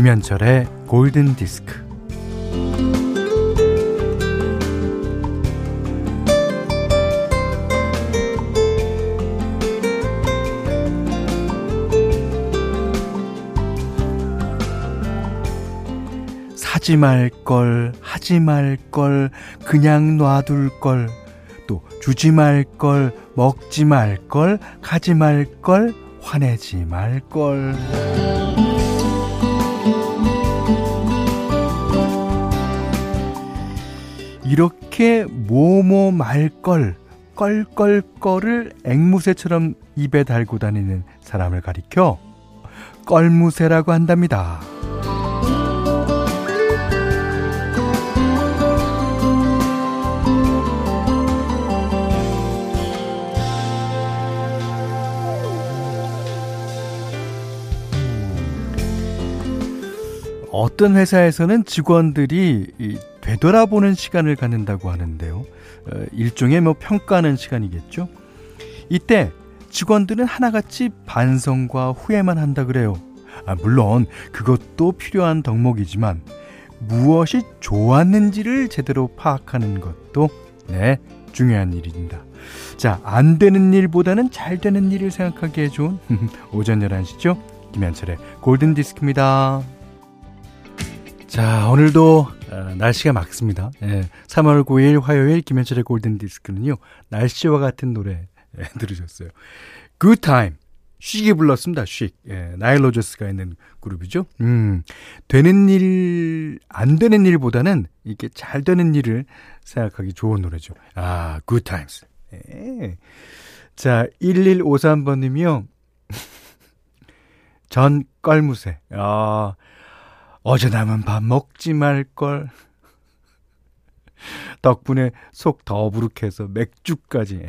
김현철의 골든디스크. 하지 말걸, 하지 말걸, 그냥 놔둘걸, 또 주지 말걸, 먹지 말걸, 가지 말걸, 화내지 말걸. 이렇게 뭐뭐 말걸, 껄껄껄을 앵무새처럼 입에 달고 다니는 사람을 가리켜 껄무새라고 한답니다. 어떤 회사에서는 직원들이 되돌아보는 시간을 갖는다고 하는데요. 일종의 평가하는 시간이겠죠. 이때 직원들은 하나같이 반성과 후회만 한다 그래요. 물론 그것도 필요한 덕목이지만 무엇이 좋았는지를 제대로 파악하는 것도 중요한 일입니다. 자, 안 되는 일보다는 잘 되는 일을 생각하기에 좋은 오전 11시죠. 김현철의 골든디스크입니다. 자, 오늘도 날씨가 맑습니다. 3월 9일 화요일 김현철의 골든디스크는요, 날씨와 같은 노래 들으셨어요. Good Time, 쉭이 불렀습니다. 쉭. 나일 로저스가 있는 그룹이죠. 되는 일, 안 되는 일보다는 이렇게 잘 되는 일을 생각하기 좋은 노래죠. Good Times. 자, 1153번님이요. 전 껄무새. 어제 남은 밥 먹지 말걸. 덕분에 속 더부룩해서 맥주까지.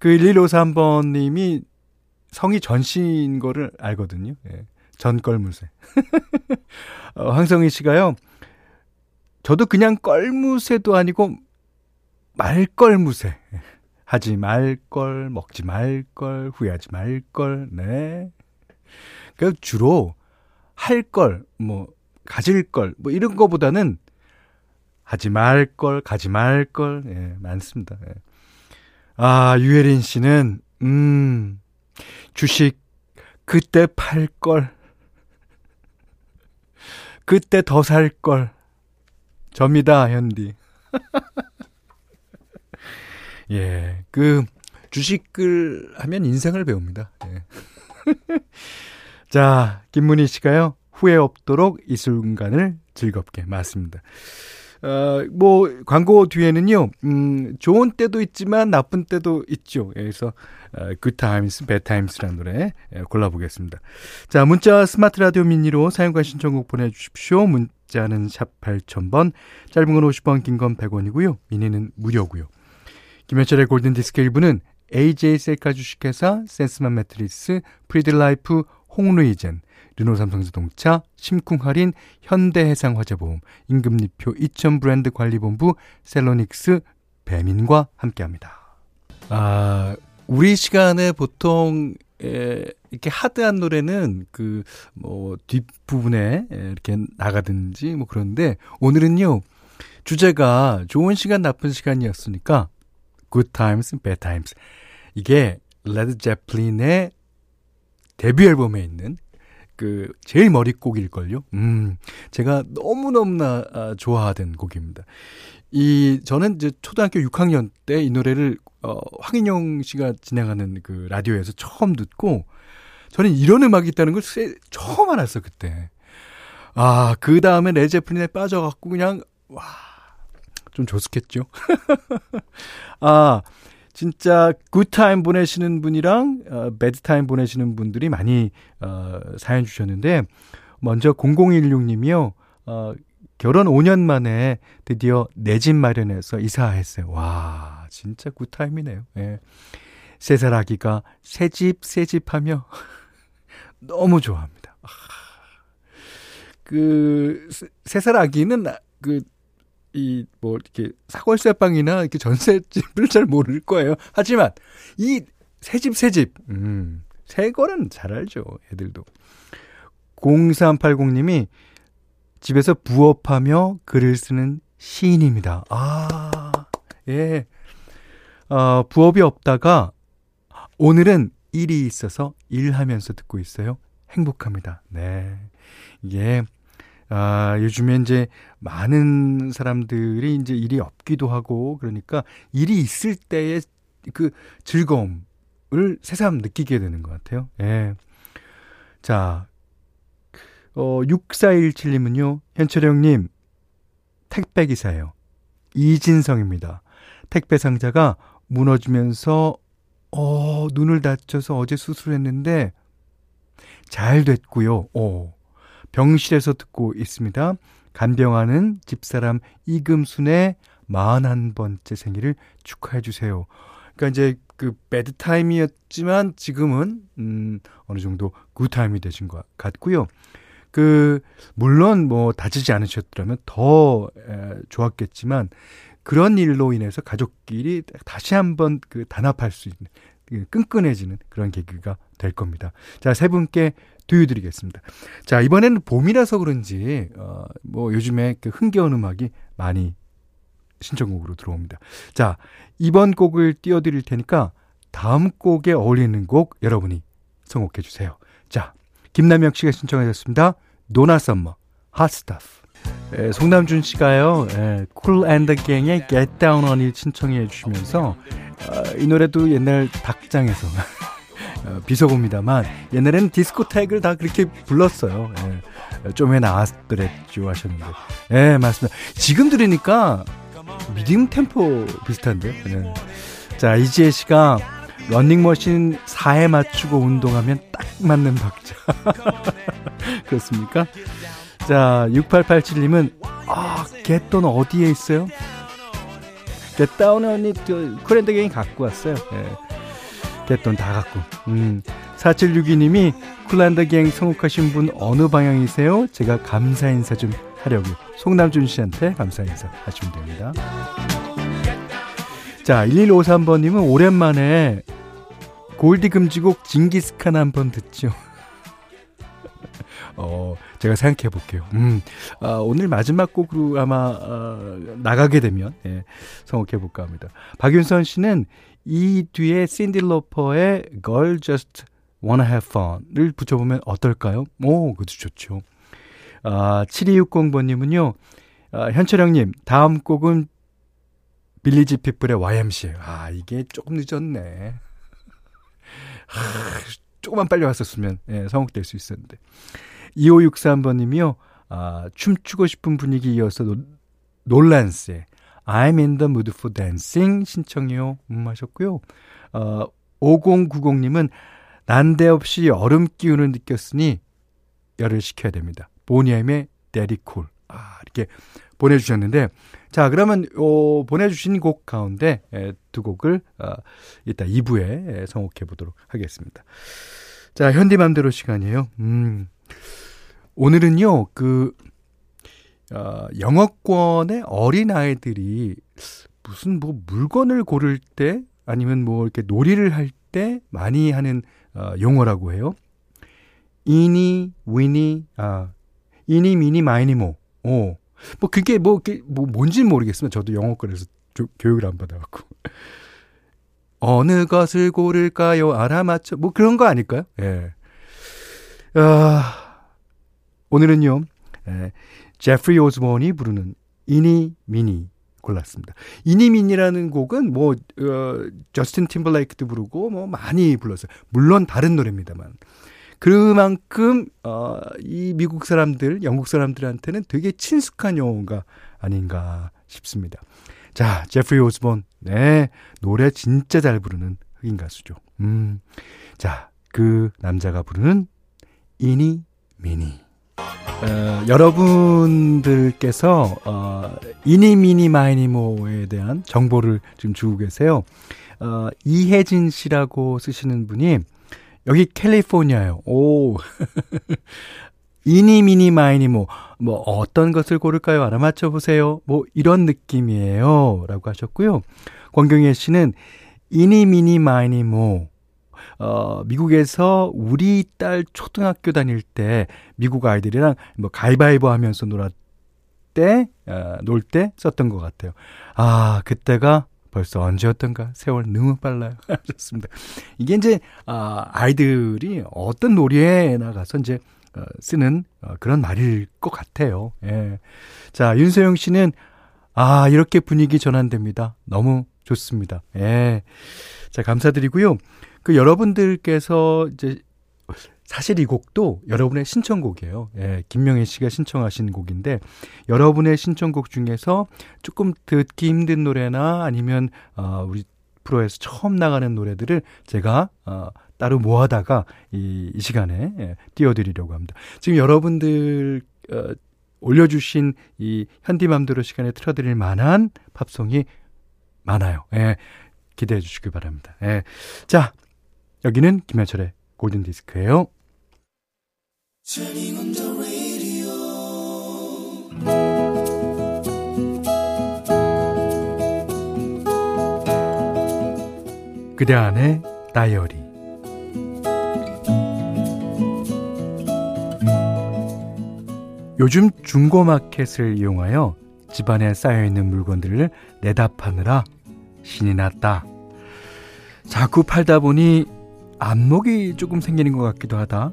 그 1153번님이 성이 전씨인 거를 알거든요. 전껄무새. 황성희 씨가요, 저도 그냥 껄무새도 아니고 말껄무새. 하지 말걸, 먹지 말걸, 후회하지 말걸. 그러니까 주로 할 걸, 가질 걸, 이런 거보다는 하지 말 걸, 가지 말 걸, 많습니다. 유혜린 씨는, 주식 그때 팔 걸, 그때 더 살 걸, 접니다, 현디. 주식을 하면 인생을 배웁니다. 자, 김문희 씨가요, 후회 없도록 이 순간을 즐겁게 맞습니다. 광고 뒤에는요, 좋은 때도 있지만 나쁜 때도 있죠. 그래서 Good Times, Bad Times라는 노래 골라보겠습니다. 자, 문자 스마트 라디오 미니로 사용과 신청곡 보내주십시오. 문자는 샵 8000번, 짧은 건 50원, 긴 건 100원이고요. 미니는 무료고요. 김현철의 골든디스크 일부는 AJ 셀카 주식회사, 센스만 매트리스, 프리드라이프, 홍루이젠, 르노삼성자동차, 심쿵할인, 현대해상화재보험, 임금리표 2000 브랜드 관리본부, 셀로닉스, 배민과 함께합니다. 우리 시간에 보통 이렇게 하드한 노래는 뒷부분에 이렇게 나가든지 그런데 오늘은요, 주제가 좋은 시간 나쁜 시간이었으니까 Good Times, Bad Times. 이게 레드 제플린의 데뷔 앨범에 있는 제일 머릿곡일걸요. 제가 너무너무나 좋아하던 곡입니다. 저는 이제 초등학교 6학년 때 이 노래를 황인영 씨가 진행하는 그 라디오에서 처음 듣고, 저는 이런 음악이 있다는 걸 처음 알았어요, 그때. 그 다음에 레드 제플린에 빠져갖고 그냥, 좀 좋았겠죠. 진짜 굿타임 보내시는 분이랑 배드타임 보내시는 분들이 많이 사연 주셨는데, 먼저 0016님이요. 결혼 5년 만에 드디어 내 집 마련해서 이사했어요. 와, 진짜 굿타임이네요. 세살 아기가 새집 하며 너무 좋아합니다. 세살 아기는 이렇게 사골세방이나 이렇게 전셋집을 잘 모를 거예요. 하지만, 이 새집, 새 거는 잘 알죠, 애들도. 0380님이 집에서 부업하며 글을 쓰는 시인입니다. 아, 예. 부업이 없다가 오늘은 일이 있어서 일하면서 듣고 있어요. 행복합니다. 네. 예. 요즘에 이제 많은 사람들이 이제 일이 없기도 하고, 그러니까 일이 있을 때의 그 즐거움을 새삼 느끼게 되는 것 같아요. 예. 자, 6417님은요, 현철 형님, 택배기사예요. 이진성입니다. 택배 상자가 무너지면서, 눈을 다쳐서 어제 수술했는데, 잘 됐고요. 병실에서 듣고 있습니다. 간병하는 집사람 이금순의 41번째 생일을 축하해 주세요. 그러니까 이제 그 배드 타임이었지만 지금은 어느 정도 굿 타임이 되신 것 같고요. 그 물론 뭐 다치지 않으셨더라면 더 좋았겠지만 그런 일로 인해서 가족끼리 다시 한번 그 단합할 수 있는, 끈끈해지는 그런 계기가 될 겁니다. 자, 세 분께 두유 드리겠습니다. 자, 이번에는 봄이라서 그런지 뭐 요즘에 그 흥겨운 음악이 많이 신청곡으로 들어옵니다. 자, 이번 곡을 띄워드릴 테니까 다음 곡에 어울리는 곡 여러분이 선곡해 주세요. 자, 김남혁 씨가 신청하셨습니다. 노나 썸머, Hot Stuff. 송남준 씨가요, Kool and the Gang의 Get Down On It 신청해 주시면서 이 노래도 옛날 닭장에서 비서봅니다만 옛날에는 디스코텍을 다 그렇게 불렀어요. 예, 좀 해 나왔더랬죠 하셨는데, 예, 맞습니다. 지금 들으니까 미디움 템포 비슷한데요. 예. 자, 이지혜 씨가 러닝머신 4에 맞추고 운동하면 딱 맞는 박자. 그렇습니까? 자, 6887님은 겟돈 어디에 있어요? 겟다운 언니 크랜드갱이 갖고 왔어요. 예. 겟돈 다 갖고. 4762님이 쿨란더갱 선곡하신 분 어느 방향이세요? 제가 감사 인사 좀 하려고요. 송남준 씨한테 감사 인사 하시면 됩니다. 자, 1153번님은 오랜만에 골디 금지곡 징기스칸 한번 듣죠. 제가 생각해 볼게요. 오늘 마지막 곡으로 아마 나가게 되면, 예, 선곡해 볼까 합니다. 박윤선 씨는 이 뒤에 신디 로퍼의 Girl Just Wanna Have Fun을 붙여보면 어떨까요? 오, 그것도 좋죠. 7260번님은요, 현철 형님, 다음 곡은 빌리지 피플의 YMCA. 아, 이게 조금 늦었네. 조금만 빨리 왔었으면, 예, 성공될 수 있었는데. 2563번님이요, 춤추고 싶은 분위기 이어서 놀란스의 I'm in the mood for dancing 신청해요 하셨고요. 5090님은 난데없이 여름 기운을 느꼈으니 열을 식혀야 됩니다. 보니엠의 Daddy Cool. 이렇게 보내주셨는데, 자, 그러면 보내주신 곡 가운데 두 곡을 이따 2부에 선곡해 보도록 하겠습니다. 자, 현디맘대로 시간이에요. 오늘은요, 영어권의 어린아이들이 무슨 뭐 물건을 고를 때 아니면 뭐 이렇게 놀이를 할 때 많이 하는 용어라고 해요. 이니, 미니, 마이니, 모. 뭐 그게 뭐 뭔지는 모르겠으면 저도 영어권에서 교육을 안 받아갖고. 어느 것을 고를까요? 알아맞혀. 뭐 그런 거 아닐까요? 예. 오늘은요, 제프리 오즈본이 부르는 이니 미니 골랐습니다. 이니 미니라는 곡은 뭐 저스틴 팀벌레이크도 부르고 뭐 많이 불렀어요. 물론 다른 노래입니다만, 그만큼 이 미국 사람들, 영국 사람들한테는 되게 친숙한 용어가 아닌가 싶습니다. 자, 제프리 오즈본, 네, 노래 진짜 잘 부르는 흑인 가수죠. 자, 그 남자가 부르는 이니 미니. 여러분들께서 이니 미니 마이니 모에 대한 정보를 지금 주고 계세요. 이혜진 씨라고 쓰시는 분이, 여기 캘리포니아요. 오. 이니 미니 마이니 모, 뭐 어떤 것을 고를까요? 알아맞혀 보세요. 뭐 이런 느낌이에요 라고 하셨고요. 권경혜 씨는 이니 미니 마이니 모, 미국에서 우리 딸 초등학교 다닐 때 미국 아이들이랑 뭐 가위바위보 하면서 놀 때 썼던 것 같아요. 아, 그때가 벌써 언제였던가? 세월 너무 빨라요. 좋습니다. 이게 이제 아이들이 어떤 놀이에 나가서 이제 쓰는 그런 말일 것 같아요. 예. 자, 윤서영 씨는 아, 이렇게 분위기 전환됩니다. 너무 좋습니다. 예. 자, 감사드리고요. 그 여러분들께서 이제 사실 이 곡도 여러분의 신청곡이에요. 예, 김명희 씨가 신청하신 곡인데 여러분의 신청곡 중에서 조금 듣기 힘든 노래나 아니면 우리 프로에서 처음 나가는 노래들을 제가 따로 모아다가 이 시간에 띄워드리려고 합니다. 지금 여러분들 올려주신 이 현디맘대로 시간에 틀어드릴 만한 팝송이 많아요. 예, 기대해 주시기 바랍니다. 예, 자, 여기는 김현철의 골든디스크예요. 그대 안의 다이어리. 요즘 중고마켓을 이용하여 집안에 쌓여있는 물건들을 내다 파느라 신이 났다. 자꾸 팔다 보니 안목이 조금 생기는 것 같기도 하다.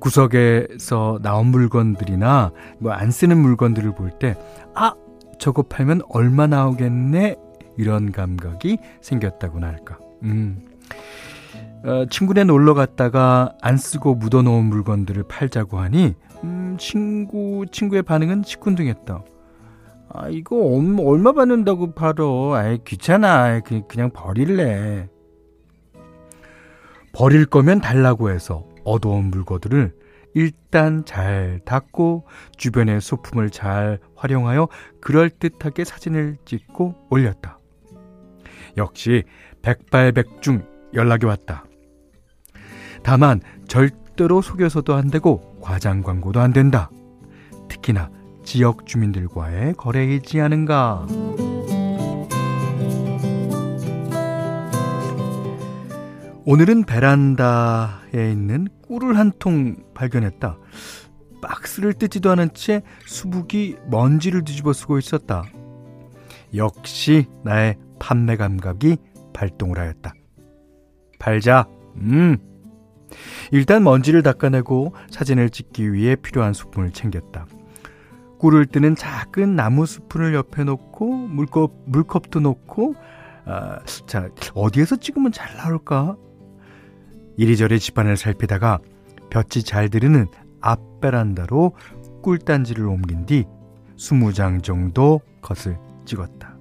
구석에서 나온 물건들이나 뭐 안 쓰는 물건들을 볼 때 아, 저거 팔면 얼마 나오겠네, 이런 감각이 생겼다고나 할까. 친구네 놀러 갔다가 안 쓰고 묻어놓은 물건들을 팔자고 하니 친구의 반응은 시큰둥했다. 아, 이거 얼마 받는다고 팔어? 아이, 귀찮아. 그냥 버릴래. 버릴 거면 달라고 해서 얻어온 물건들을 일단 잘 닦고 주변의 소품을 잘 활용하여 그럴듯하게 사진을 찍고 올렸다. 역시 백발백중 연락이 왔다. 다만 절대로 속여서도 안 되고 과장 광고도 안 된다. 특히나 지역 주민들과의 거래이지 않은가. 오늘은 베란다에 있는 꿀을 한 통 발견했다. 박스를 뜯지도 않은 채 수북이 먼지를 뒤집어 쓰고 있었다. 역시 나의 판매 감각이 발동을 하였다. 팔자. 일단 먼지를 닦아내고 사진을 찍기 위해 필요한 소품을 챙겼다. 꿀을 뜨는 작은 나무 스푼을 옆에 놓고 물컵도 놓고 자, 어디에서 찍으면 잘 나올까? 이리저리 집안을 살피다가 볕이 잘 들으는 앞 베란다로 꿀단지를 옮긴 뒤 20장 정도 컷을 찍었다.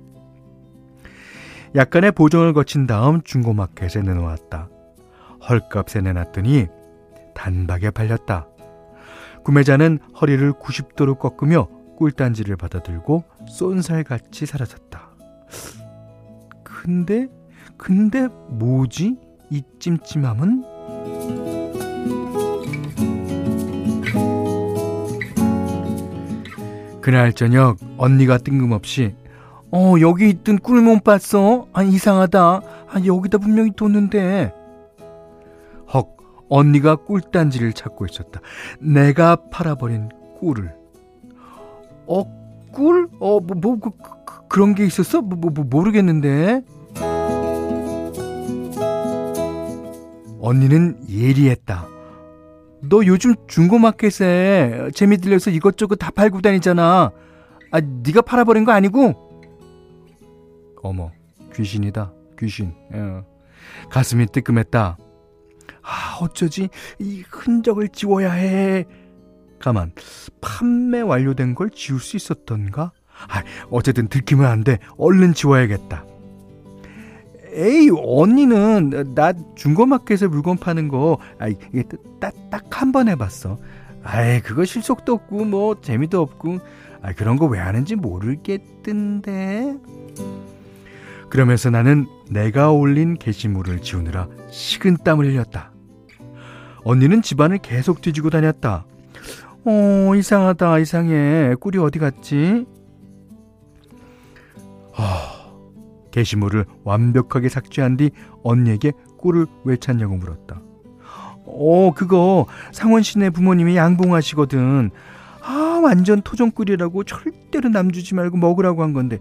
약간의 보정을 거친 다음 중고마켓에 내놓았다. 헐값에 내놨더니 단박에 팔렸다. 구매자는 허리를 90도로 꺾으며 꿀단지를 받아들고 쏜살같이 사라졌다. 근데 뭐지? 이 찜찜함은? 그날 저녁 언니가 뜬금없이 여기 있던 꿀 못 봤어? 아, 이상하다. 아, 여기다 분명히 뒀는데. 헉, 언니가 꿀단지를 찾고 있었다. 내가 팔아버린 꿀을. 꿀? 그런 게 있었어? 모르겠는데. 언니는 예리했다. 너 요즘 중고마켓에 재미 들려서 이것저것 다 팔고 다니잖아. 아, 네가 팔아버린 거 아니고? 어머, 귀신이다, 귀신. 가슴이 뜨끔했다. 아, 어쩌지? 이 흔적을 지워야 해. 가만, 판매 완료된 걸 지울 수 있었던가? 아, 어쨌든 들키면 안 돼. 얼른 지워야겠다. 에이, 언니는 나 중고마켓에서 물건 파는 거 딱 한 번 해봤어. 아이, 그거 실속도 없고 뭐 재미도 없고 그런 거 왜 하는지 모르겠던데. 그러면서 나는 내가 올린 게시물을 지우느라 식은땀을 흘렸다. 언니는 집안을 계속 뒤지고 다녔다. 이상하다, 이상해. 꿀이 어디 갔지? 게시물을 완벽하게 삭제한 뒤 언니에게 꿀을 왜 찾냐고 물었다. 그거 상원 씨네 부모님이 양봉하시거든. 아, 완전 토종꿀이라고 절대로 남주지 말고 먹으라고 한 건데.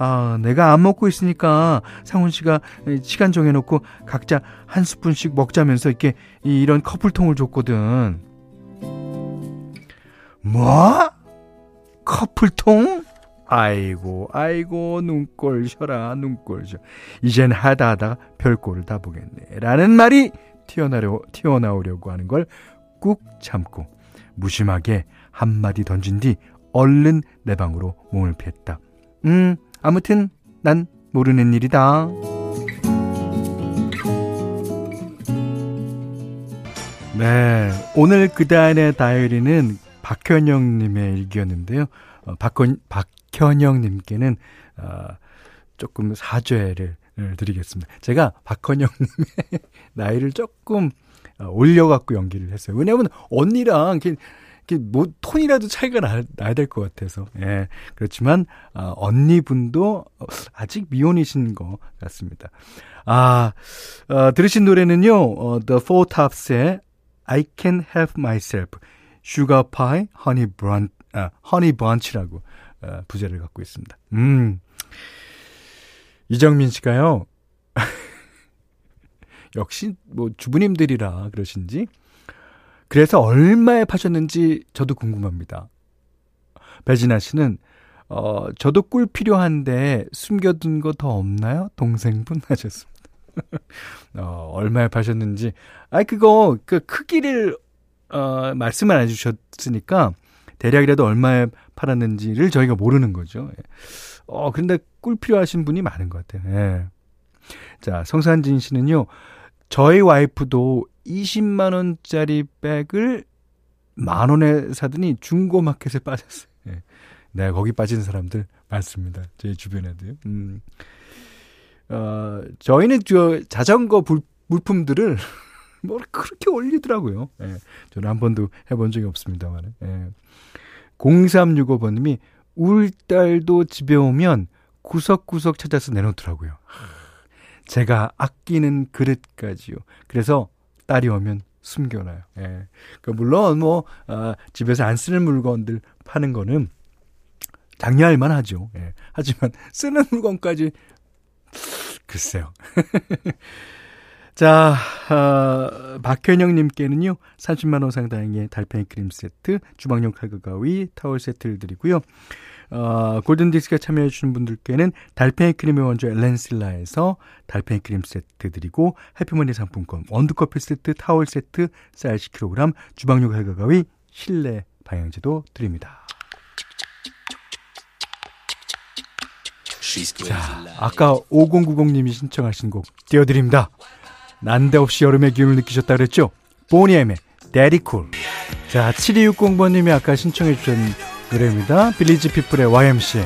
아, 내가 안 먹고 있으니까 상훈 씨가 시간 정해놓고 각자 한 스푼씩 먹자면서 이렇게 이런 커플통을 줬거든. 뭐? 커플통? 아이고 눈꼴셔라 눈꼴셔. 이젠 하다하다 별꼴을 다 보겠네 라는 말이 튀어나오려고 하는 걸 꾹 참고 무심하게 한마디 던진 뒤 얼른 내 방으로 몸을 피했다. 아무튼 난 모르는 일이다. 네, 오늘 그다음의 다이어리는 박현영님의 일기였는데요. 박현영님께는 조금 사죄를 드리겠습니다. 제가 박현영님의 나이를 조금 올려갖고 연기를 했어요. 왜냐하면 언니랑 뭐 톤이라도 차이가 나야 될 것 같아서. 예, 그렇지만 언니분도 아직 미혼이신 것 같습니다. 들으신 노래는요, The Four Tops의 I Can't Help Myself, Sugar Pie Honey Bunch라고 부제를 갖고 있습니다. 이정민 씨가요 역시 뭐 주부님들이라 그러신지 그래서 얼마에 파셨는지 저도 궁금합니다. 배진아 씨는 저도 꿀 필요한데 숨겨둔 거 더 없나요? 동생분 하셨습니다. 얼마에 파셨는지. 그거 그 크기를 말씀을 안 해주셨으니까 대략이라도 얼마에 팔았는지를 저희가 모르는 거죠. 그런데 꿀 필요하신 분이 많은 것 같아요. 예. 자, 성산진 씨는요. 저희 와이프도 20만원짜리 백을 만원에 사더니 중고마켓에 빠졌어요. 네. 네, 거기 빠진 사람들 많습니다. 저희 주변에도요. 저희는 자전거 물품들을 뭘 그렇게 올리더라고요. 네. 저는 한 번도 해본 적이 없습니다만. 네. 0365번님이 울 딸도 집에 오면 구석구석 찾아서 내놓더라고요. 제가 아끼는 그릇까지요. 그래서 딸이 오면 숨겨놔요. 예. 그러니까 물론 뭐 집에서 안 쓰는 물건들 파는 거는 장려할만 하죠. 예. 하지만 쓰는 물건까지 글쎄요. 자, 박현영님께는요 30만원 상당의 달팽이 크림 세트, 주방용 칼과 가위, 타월 세트를 드리고요. 골든디스크에 참여해주신 분들께는 달팽이 크림의 원조 엘렌실라에서 달팽이 크림 세트 드리고 해피머니 상품권, 원두커피 세트, 타월 세트, 쌀 10kg, 주방용 칼과 가위, 실내 방향제도 드립니다. 자, 아까 5090님이 신청하신 곡 띄워드립니다. 난데없이 여름의 기운을 느끼셨다 그랬죠? 보니엠의 Daddy Cool. 자, 7260번님이 아까 신청해 주신 노래입니다. 빌리지 피플의 YMCA.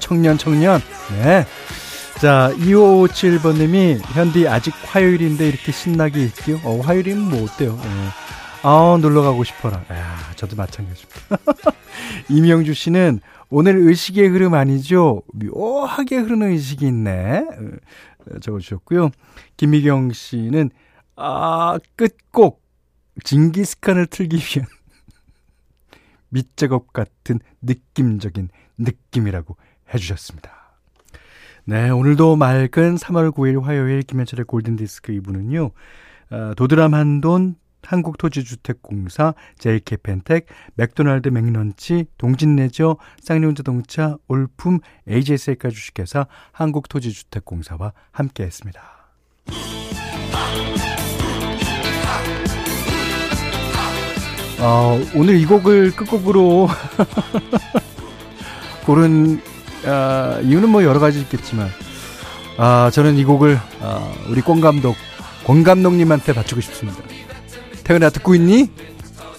청년. 네. 자, 2557번님이 현디 아직 화요일인데 이렇게 신나게 있기요? 화요일이면 뭐 어때요? 놀러가고 싶어라. 저도 마찬가지입니다. 임영주 씨는 오늘 의식의 흐름 아니죠? 묘하게 흐르는 의식이 있네. 적어주셨고요. 김미경 씨는 끝곡 징기스칸을 틀기 위한 밑작업 같은 느낌적인 느낌이라고 해주셨습니다. 네, 오늘도 맑은 3월 9일 화요일 김현철의 골든디스크 2부는요. 도드람 한돈, 한국토지주택공사, JK펜텍, 맥도날드 맥런치, 동진내저, 쌍용자동차, 올품, AGSL카 주식회사, 한국토지주택공사와 함께했습니다. 오늘 이 곡을 끝곡으로 고른 이유는 뭐 여러 가지 있겠지만 저는 이 곡을 우리 권 감독님한테 바치고 싶습니다. 태연아, 듣고 있니?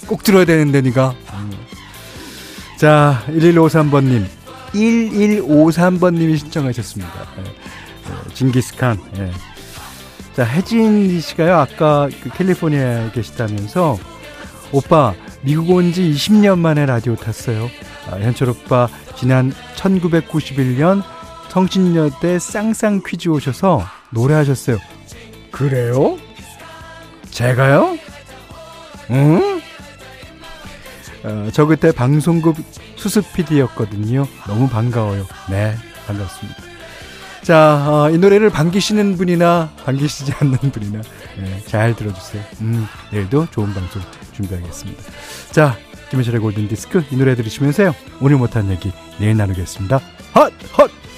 꼭 들어야 되는데 니가. 자, 1153번님이 신청하셨습니다. 징기스칸. 예. 자, 혜진 씨가요 아까 캘리포니아에 계시다면서 오빠 미국 온 지 20년 만에 라디오 탔어요. 현철 오빠 지난 1991년 성신여대 쌍쌍 퀴즈 오셔서 노래하셨어요. 그래요? 제가요? 응? 저 그때 방송국 수습 PD였거든요. 너무 반가워요. 네, 반갑습니다. 자, 이 노래를 반기시는 분이나 반기시지 않는 분이나 잘 들어주세요. 내일도 좋은 방송 준비하겠습니다. 자, 김현철의 골든디스크 이 노래 들으시면서요. 오늘 못한 얘기 내일 나누겠습니다. 헛! 헛!